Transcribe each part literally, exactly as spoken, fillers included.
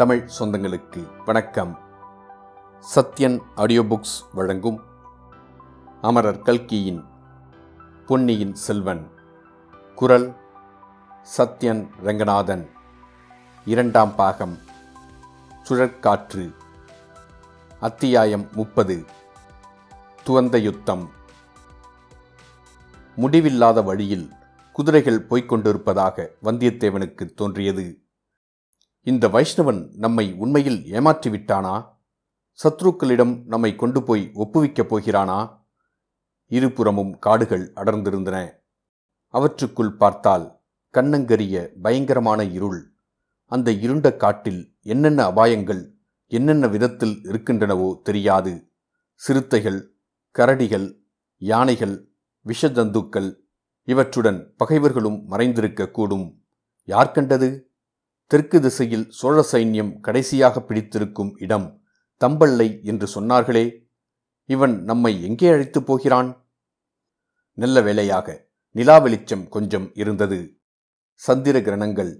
தமிழ் சொந்தங்களுக்கு வணக்கம். Sathyan audio books வழங்கும் அமரர் கல்கியின் பொன்னியின் செல்வன், குரல் சத்யன் ரங்கநாதன், இரண்டாம் பாகம் சுழற்காற்று, அத்தியாயம் முப்பது, துவந்த யுத்தம். முடிவில்லாத வழியில் குதிரைகள் போய்கொண்டிருப்பதாக வந்தியத்தேவனுக்கு தோன்றியது. இந்த வைஷ்ணவன் நம்மை உண்மையில் ஏமாற்றிவிட்டானா? சத்ருக்களிடம் நம்மை கொண்டு போய் ஒப்புவிக்கப் போகிறானா? இருபுறமும் காடுகள் அடர்ந்திருந்தன. அவற்றுக்குள் பார்த்தால் கண்ணங்கரிய பயங்கரமான இருள். அந்த இருண்ட காட்டில் என்னென்ன அபாயங்கள் என்னென்ன விதத்தில் இருக்கின்றனவோ தெரியாது. சிறுத்தைகள், கரடிகள், யானைகள், விஷஜந்துக்கள், இவற்றுடன் பகைவர்களும் மறைந்திருக்கக்கூடும். யார் கண்டது? தெற்கு திசையில் சோழ சைன்யம் கடைசியாக பிடித்திருக்கும் இடம் தம்பல்லை என்று சொன்னார்களே, இவன் நம்மை எங்கே அழைத்து போகிறான்? நல்ல வேளையாக நிலா வெளிச்சம் கொஞ்சம் இருந்தது. சந்திர கிரணங்கள்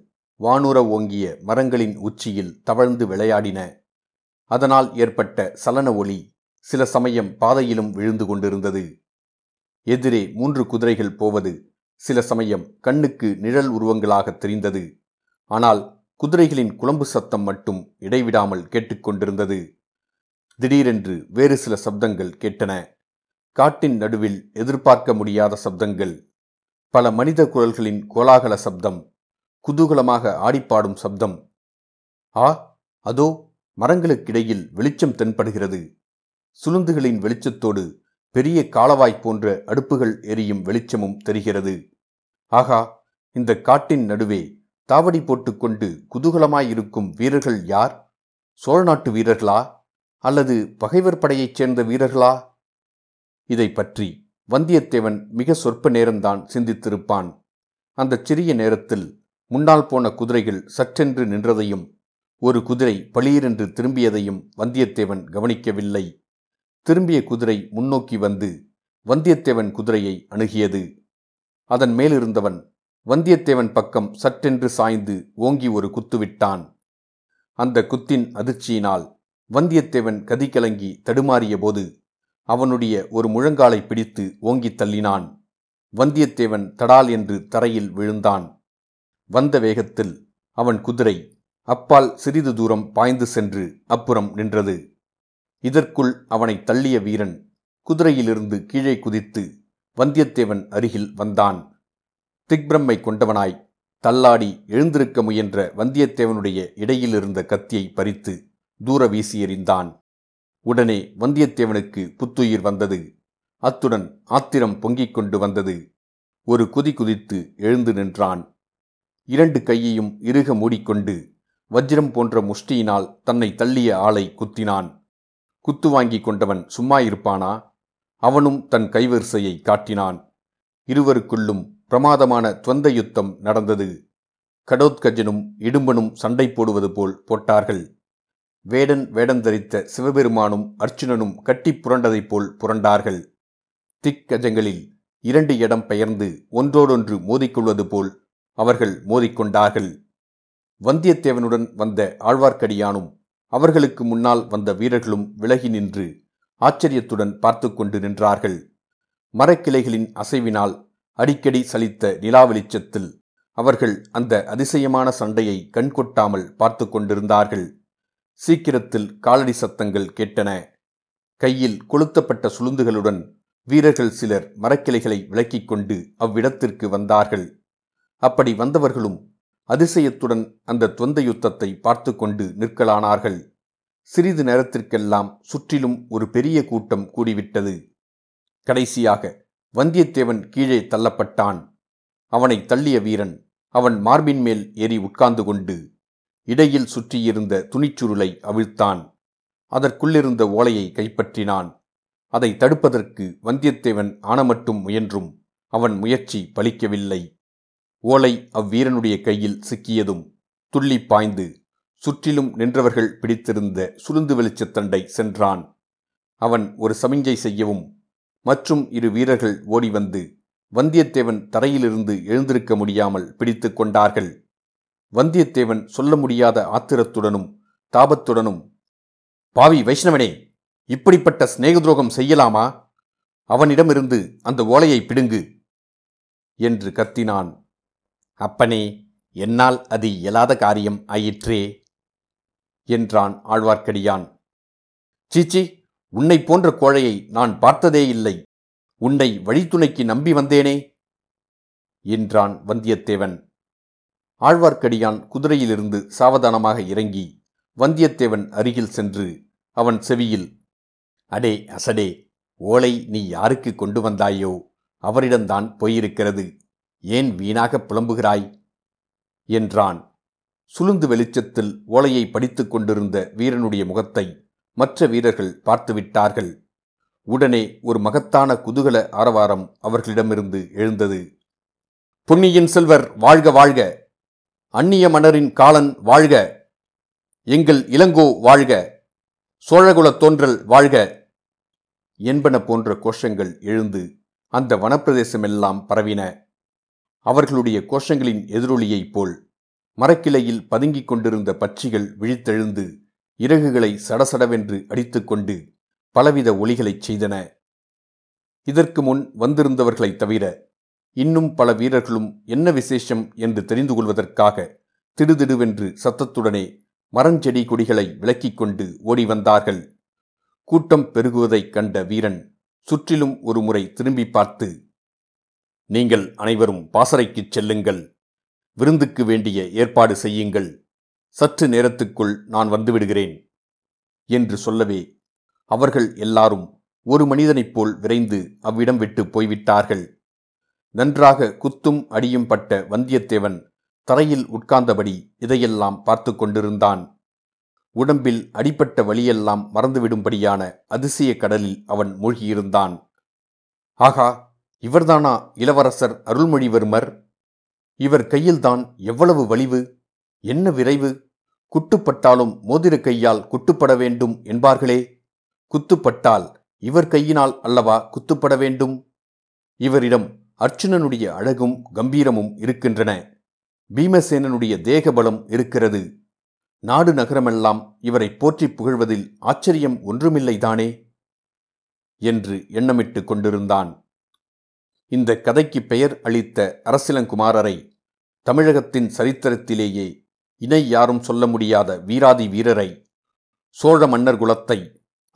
வானுர ஓங்கிய மரங்களின் உச்சியில் தவழ்ந்து விளையாடின. அதனால் ஏற்பட்ட சலன ஒளி சில சமயம் பாதையிலும் விழுந்து கொண்டிருந்தது. எதிரே மூன்று குதிரைகள் போவது சில சமயம் கண்ணுக்கு நிழல் உருவங்களாக தெரிந்தது. ஆனால் குதிரைகளின் குளம்பு சத்தம் மட்டும் இடைவிடாமல் கேட்டுக்கொண்டிருந்தது. திடீரென்று வேறு சில சப்தங்கள் கேட்டன. காட்டின் நடுவில் எதிர்பார்க்க முடியாத சப்தங்கள். பல மனித குரல்களின் கோலாகல சப்தம், குதூகலமாக ஆடிப்பாடும் சப்தம். ஆ, அதோ மரங்களுக்கிடையில் வெளிச்சம் தென்படுகிறது. சுளுந்துகளின் வெளிச்சத்தோடு பெரிய காலவாய் போன்ற அடுப்புகள் எரியும் வெளிச்சமும் தெரிகிறது. ஆகா, இந்த காட்டின் நடுவே தாவடி போட்டுக்கொண்டு குதூகலமாயிருக்கும் வீரர்கள் யார்? சோழ நாட்டு வீரர்களா அல்லது பகைவர் படையைச் சேர்ந்த வீரர்களா? இதை பற்றி வந்தியத்தேவன் மிக சொற்ப நேரம்தான் சிந்தித்திருப்பான். அந்த சிறிய நேரத்தில் முன்னால் போன குதிரைகள் சற்றென்று நின்றதையும் ஒரு குதிரை பளீரென்று திரும்பியதையும் வந்தியத்தேவன் கவனிக்கவில்லை. திரும்பிய குதிரை முன்னோக்கி வந்து வந்தியத்தேவன் குதிரையை அணுகியது. அதன் மேலிருந்தவன் வந்தியத்தேவன் பக்கம் சற்றென்று சாய்ந்து ஓங்கி ஒரு குத்துவிட்டான். அந்த குத்தின் அதிர்ச்சியினால் வந்தியத்தேவன் கதி கலங்கி தடுமாறிய போது அவனுடைய ஒரு முழங்காலை பிடித்து ஓங்கி தள்ளினான். வந்தியத்தேவன் தடால் என்று தரையில் விழுந்தான். வந்த வேகத்தில் அவன் குதிரை அப்பால் சிறிது தூரம் பாய்ந்து சென்று அப்புறம் நின்றது. இதற்குள் அவனை தள்ளிய வீரன் குதிரையிலிருந்து கீழே குதித்து வந்தியத்தேவன் அருகில் வந்தான். திக்பிரம்மை கொண்டவனாய் தள்ளாடி எழுந்திருக்க முயன்ற வந்தியத்தேவனுடைய இடையிலிருந்த கத்தியை பறித்து தூர வீசி எறிந்தான். உடனே வந்தியத்தேவனுக்கு புத்துயிர் வந்தது. அத்துடன் ஆத்திரம் பொங்கிக் கொண்டு வந்தது. ஒரு குதி குதித்து எழுந்து நின்றான். இரண்டு கையையும் இறுக மூடிக்கொண்டு வஜ்ரம் போன்ற முஷ்டியினால் தன்னை தள்ளிய ஆளை குத்தினான். குத்து வாங்கி கொண்டவன் சும்மா இருப்பானா? அவனும் தன் கைவரிசையை காட்டினான். இருவருக்குள்ளும் பிரமாதமான துவந்த யுத்தம் நடந்தது. கடோத்கஜனும் இடும்பனும் சண்டை போடுவது போல் போட்டார்கள். வேடன் வேடம் தரித்த சிவபெருமானும் அர்ச்சுனனும் கட்டி புரண்டதைப் போல் புரண்டார்கள். திக்கஜங்களில் இரண்டு இடம் பெயர்ந்து ஒன்றோடொன்று மோதிக்கொள்வது போல் அவர்கள் மோதிக்கொண்டார்கள். வந்தியத்தேவனுடன் வந்த ஆழ்வார்க்கடியானும் அவர்களுக்கு முன்னால் வந்த வீரர்களும் விலகி நின்று ஆச்சரியத்துடன் பார்த்து கொண்டு நின்றார்கள். மரக்கிளைகளின் அசைவினால் அடிக்கடி சலித்த நிலா வெளிச்சத்தில் அவர்கள் அந்த அதிசயமான சண்டையை கண்கொட்டாமல் பார்த்து கொண்டிருந்தார்கள். சீக்கிரத்தில் காலடி சத்தங்கள் கேட்டன. கையில் கொளுத்தப்பட்ட சுளுந்துகளுடன் வீரர்கள் சிலர் மரக்கிளைகளை விலக்கிக் கொண்டு அவ்விடத்திற்கு வந்தார்கள். அப்படி வந்தவர்களும் அதிசயத்துடன் அந்த துவந்த யுத்தத்தை பார்த்து கொண்டு நிற்கலானார்கள். சிறிது நேரத்திற்கெல்லாம் சுற்றிலும் ஒரு பெரிய கூட்டம் கூடிவிட்டது. கடைசியாக வந்தியத்தேவன் கீழே தள்ளப்பட்டான். அவனை தள்ளிய வீரன் அவன் மார்பின் மேல் ஏறி உட்கார்ந்து கொண்டு இடையில் சுற்றியிருந்த துணிச்சுருளை அவிழ்த்தான். அதற்குள்ளிருந்த ஓலையை கைப்பற்றினான். அதை தடுப்பதற்கு வந்தியத்தேவன் ஆனமட்டும் முயன்றும் அவன் முயற்சி பலிக்கவில்லை. ஓலை அவ்வீரனுடைய கையில் சிக்கியதும் துள்ளி பாய்ந்து சுற்றிலும் நின்றவர்கள் பிடித்திருந்த சுருந்து வெளிச்சத்தண்டை சென்றான். அவன் ஒரு சமிஞ்சை செய்யவும் மற்றும் இரு வீரர்கள் ஓடி வந்து வந்தியத்தேவன் தரையிலிருந்து எழுந்திருக்க முடியாமல் பிடித்து கொண்டார்கள். வந்தியத்தேவன் சொல்ல முடியாத ஆத்திரத்துடனும் தாபத்துடனும், "பாவி வைஷ்ணவனே, இப்படிப்பட்ட சிநேக துரோகம் செய்யலாமா? அவனிடமிருந்து அந்த ஓலையை பிடுங்கு" என்று கத்தினான். "அப்பனே, என்னால் அது இயலாத காரியம் ஆயிற்றே" என்றான் ஆழ்வார்க்கடியான். "சீச்சி, உன்னை போன்ற கோழையை நான் பார்த்ததே இல்லை. உன்னை வழித்துணைக்கு நம்பி வந்தேனே" என்றான் வந்தியத்தேவன். ஆழ்வார்க்கடியான் குதிரையிலிருந்து சாவதானமாக இறங்கி வந்தியத்தேவன் அருகில் சென்று அவன் செவியில், "அடே அசடே, ஓலை நீ யாருக்கு கொண்டு வந்தாயோ அவரிடம்தான் போயிருக்கிறது. ஏன் வீணாக புலம்புகிறாய்?" என்றான். சுளுந்து வெளிச்சத்தில் ஓலையை படித்து கொண்டிருந்த வீரனுடைய முகத்தை மற்ற வீரர்கள் பார்த்துவிட்டார்கள். உடனே ஒரு மகத்தான குதூகல ஆரவாரம் அவர்களிடமிருந்து எழுந்தது. "பொன்னியின் செல்வர் வாழ்க வாழ்க! அந்நிய மன்னரின் காலன் வாழ்க! எங்கள் இளங்கோ வாழ்க! சோழகுலத் தோன்றல் வாழ்க!" என்பன போன்ற கோஷங்கள் எழுந்து அந்த வனப்பிரதேசமெல்லாம் பரவின. அவர்களுடைய கோஷங்களின் எதிரொலியைப் போல் மரக்கிளையில் பதுங்கிக் கொண்டிருந்த பட்சிகள் விழித்தெழுந்து இறகுகளை சடசடவென்று அடித்துக்கொண்டு பலவித ஒலிகளைச் செய்தன. இதற்கு முன் வந்திருந்தவர்களைத் தவிர இன்னும் பல வீரர்களும் என்ன விசேஷம் என்று தெரிந்து கொள்வதற்காக திடுதிடுவென்று சத்தத்துடனே மரஞ்செடி கொடிகளை விலக்கிக் கொண்டு ஓடி வந்தார்கள். கூட்டம் பெருகுவதைக் கண்ட வீரன் சுற்றிலும் ஒரு முறை திரும்பி பார்த்து, "நீங்கள் அனைவரும் பாசறைக்குச் செல்லுங்கள். விருந்துக்கு வேண்டிய ஏற்பாடு செய்யுங்கள். சற்று நேரத்துக்குள் நான் வந்துவிடுகிறேன்" என்று சொல்லவே அவர்கள் எல்லாரும் ஒரு மனிதனைப் போல் விரைந்து அவ்விடம் விட்டு போய்விட்டார்கள். நன்றாக குத்தும் அடியும் பட்ட வந்தியத்தேவன் தரையில் உட்கார்ந்தபடி இதையெல்லாம் பார்த்து கொண்டிருந்தான். உடம்பில் அடிபட்ட வழியெல்லாம் மறந்துவிடும்படியான அதிசய கடலில் அவன் மூழ்கியிருந்தான். "ஆகா, இவர்தானா இளவரசர் அருள்மொழிவர்மர்? இவர் கையில்தான் எவ்வளவு வலிவு! என்ன விரைவு! குட்டுப்பட்டாலும் மோதிர கையால் குட்டுப்பட வேண்டும் என்பார்களே, குத்துப்பட்டால் இவர் கையினால் அல்லவா குத்துப்பட வேண்டும்? இவரிடம் அர்ச்சுனனுடைய அழகும் கம்பீரமும் இருக்கின்றன. பீமசேனனுடைய தேகபலம் இருக்கிறது. நாடு நகரமெல்லாம் இவரை போற்றி புகழ்வதில் ஆச்சரியம் ஒன்றுமில்லைதானே" என்று எண்ணமிட்டு கொண்டிருந்தான். இந்த கதைக்கு பெயர் அளித்த அரசிலங்குமாரரை தமிழகத்தின் சரித்திரத்திலேயே இணை யாரும் சொல்ல முடியாத வீராதி வீரரை, சோழ மன்னர் குலத்தை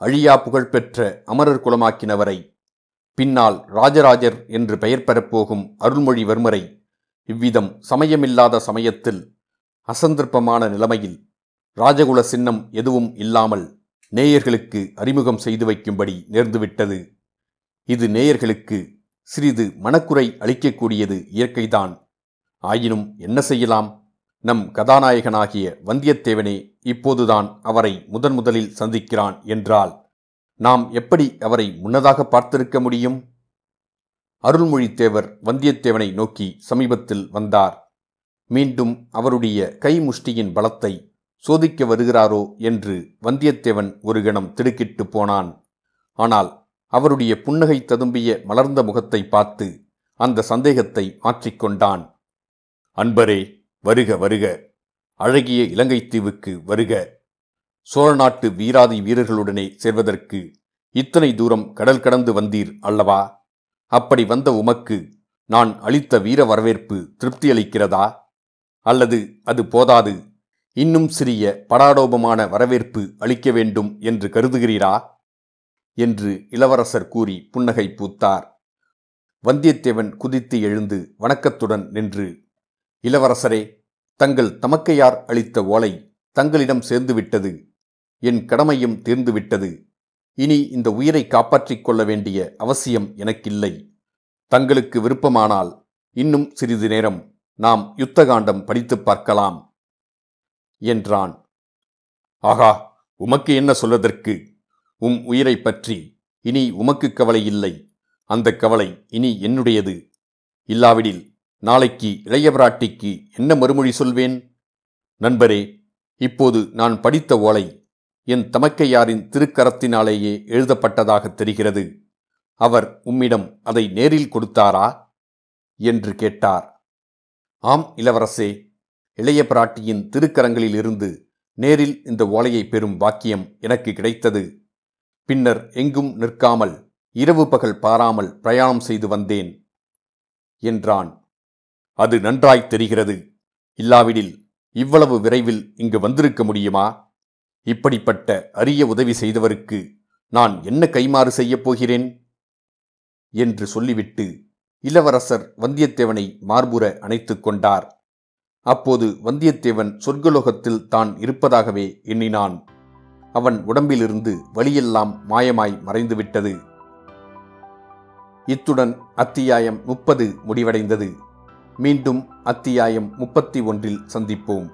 அழியா புகழ்பெற்ற அமரர் குலமாக்கினவரை, பின்னால் ராஜராஜர் என்று பெயர் பெறப்போகும் அருள்மொழிவர்மரை இவ்விதம் சமயமில்லாத சமயத்தில் அசந்தர்ப்பமான நிலைமையில் ராஜகுல சின்னம் எதுவும் இல்லாமல் நேயர்களுக்கு அறிமுகம் செய்து வைக்கும்படி நேர்ந்துவிட்டது. இது நேயர்களுக்கு சிறிது மனக்குறை அளிக்கக்கூடியது இயற்கைதான். ஆயினும் என்ன செய்யலாம், நம் கதாநாயகனாகிய வந்தியத்தேவனே இப்போதுதான் அவரை முதன் முதலில் சந்திக்கிறான் என்றால் நாம் எப்படி அவரை முன்னதாக பார்த்திருக்க முடியும்? அருள்மொழித்தேவர் வந்தியத்தேவனை நோக்கி சமீபத்தில் வந்தார். மீண்டும் அவருடைய கைமுஷ்டியின் பலத்தை சோதிக்க வருகிறாரோ என்று வந்தியத்தேவன் ஒரு கணம் திடுக்கிட்டு போனான். ஆனால் அவருடைய புன்னகை ததும்பிய மலர்ந்த முகத்தை பார்த்து அந்த சந்தேகத்தை மாற்றிக்கொண்டான். "அன்பரே, வருக வருக! அழகிய இலங்கைத்தீவுக்கு வருக! சோழ நாட்டு வீராதி வீரர்களுடனே சேர்வதற்கு இத்தனை தூரம் கடல் கடந்து வந்தீர் அல்லவா? அப்படி வந்த உமக்கு நான் அளித்த வீர வரவேற்பு திருப்தியளிக்கிறதா? அல்லது அது போதாது, இன்னும் சிறிய படாடோபமான வரவேற்பு அளிக்க வேண்டும் என்று கருதுகிறீரா?" என்று இளவரசர் கூறி புன்னகை பூத்தார். வந்தியத்தேவன் குதித்து எழுந்து வணக்கத்துடன் நின்று, "இளவரசரே, தங்கள் தமக்கையார் அளித்த ஓலை தங்களிடம் சேர்ந்துவிட்டது. என் கடமையும் தீர்ந்துவிட்டது. இனி இந்த உயிரை காப்பாற்றிக் கொள்ள வேண்டிய அவசியம் எனக்கில்லை. தங்களுக்கு விருப்பமானால் இன்னும் சிறிது நேரம் நாம் யுத்தகாண்டம் படித்து பார்க்கலாம்" என்றான். "ஆகா, உமக்கு என்ன சொல்வதற்கு? உம் உயிரை பற்றி இனி உமக்கு கவலை இல்லை. அந்த கவலை இனி என்னுடையது. இல்லாவிடில் நாளைக்கு இளைய பிராட்டிக்கு என்ன மறுமொழி சொல்வேன்? நண்பரே, இப்போது நான் படித்த ஓலை என் தமக்கையாரின் திருக்கரத்தினாலேயே எழுதப்பட்டதாக தெரிகிறது. அவர் உம்மிடம் அதை நேரில் கொடுத்தாரா?" என்று கேட்டார். "ஆம் இளவரசே, இளைய பிராட்டியின் திருக்கரங்களிலிருந்து நேரில் இந்த ஓலையை பெறும் வாக்கியம் எனக்கு கிடைத்தது. பின்னர் எங்கும் நிற்காமல் இரவு பகல் பாராமல் பிரயாணம் செய்து வந்தேன் என்றான். அது நன்றாய் தெரிகிறது. இல்லாவிடில் இவ்வளவு விரைவில் இங்கு வந்திருக்க முடியுமா? இப்படிப்பட்ட அரிய உதவி செய்தவருக்கு நான் என்ன கைமாறு செய்யப் போகிறேன் என்று சொல்லிவிட்டு இளவரசர் வந்தியத்தேவனை மார்புற அணைத்து கொண்டார். அப்போது வந்தியத்தேவன் சொர்க்கலோகத்தில் தான் இருப்பதாகவே எண்ணினான். அவன் உடம்பிலிருந்து வலியெல்லாம் மாயமாய் மறைந்துவிட்டது. இத்துடன் அத்தியாயம் முப்பது முடிவடைந்தது. மீண்டும் அத்தியாயம் முப்பத்தி ஒன்றில் சந்திப்போம்.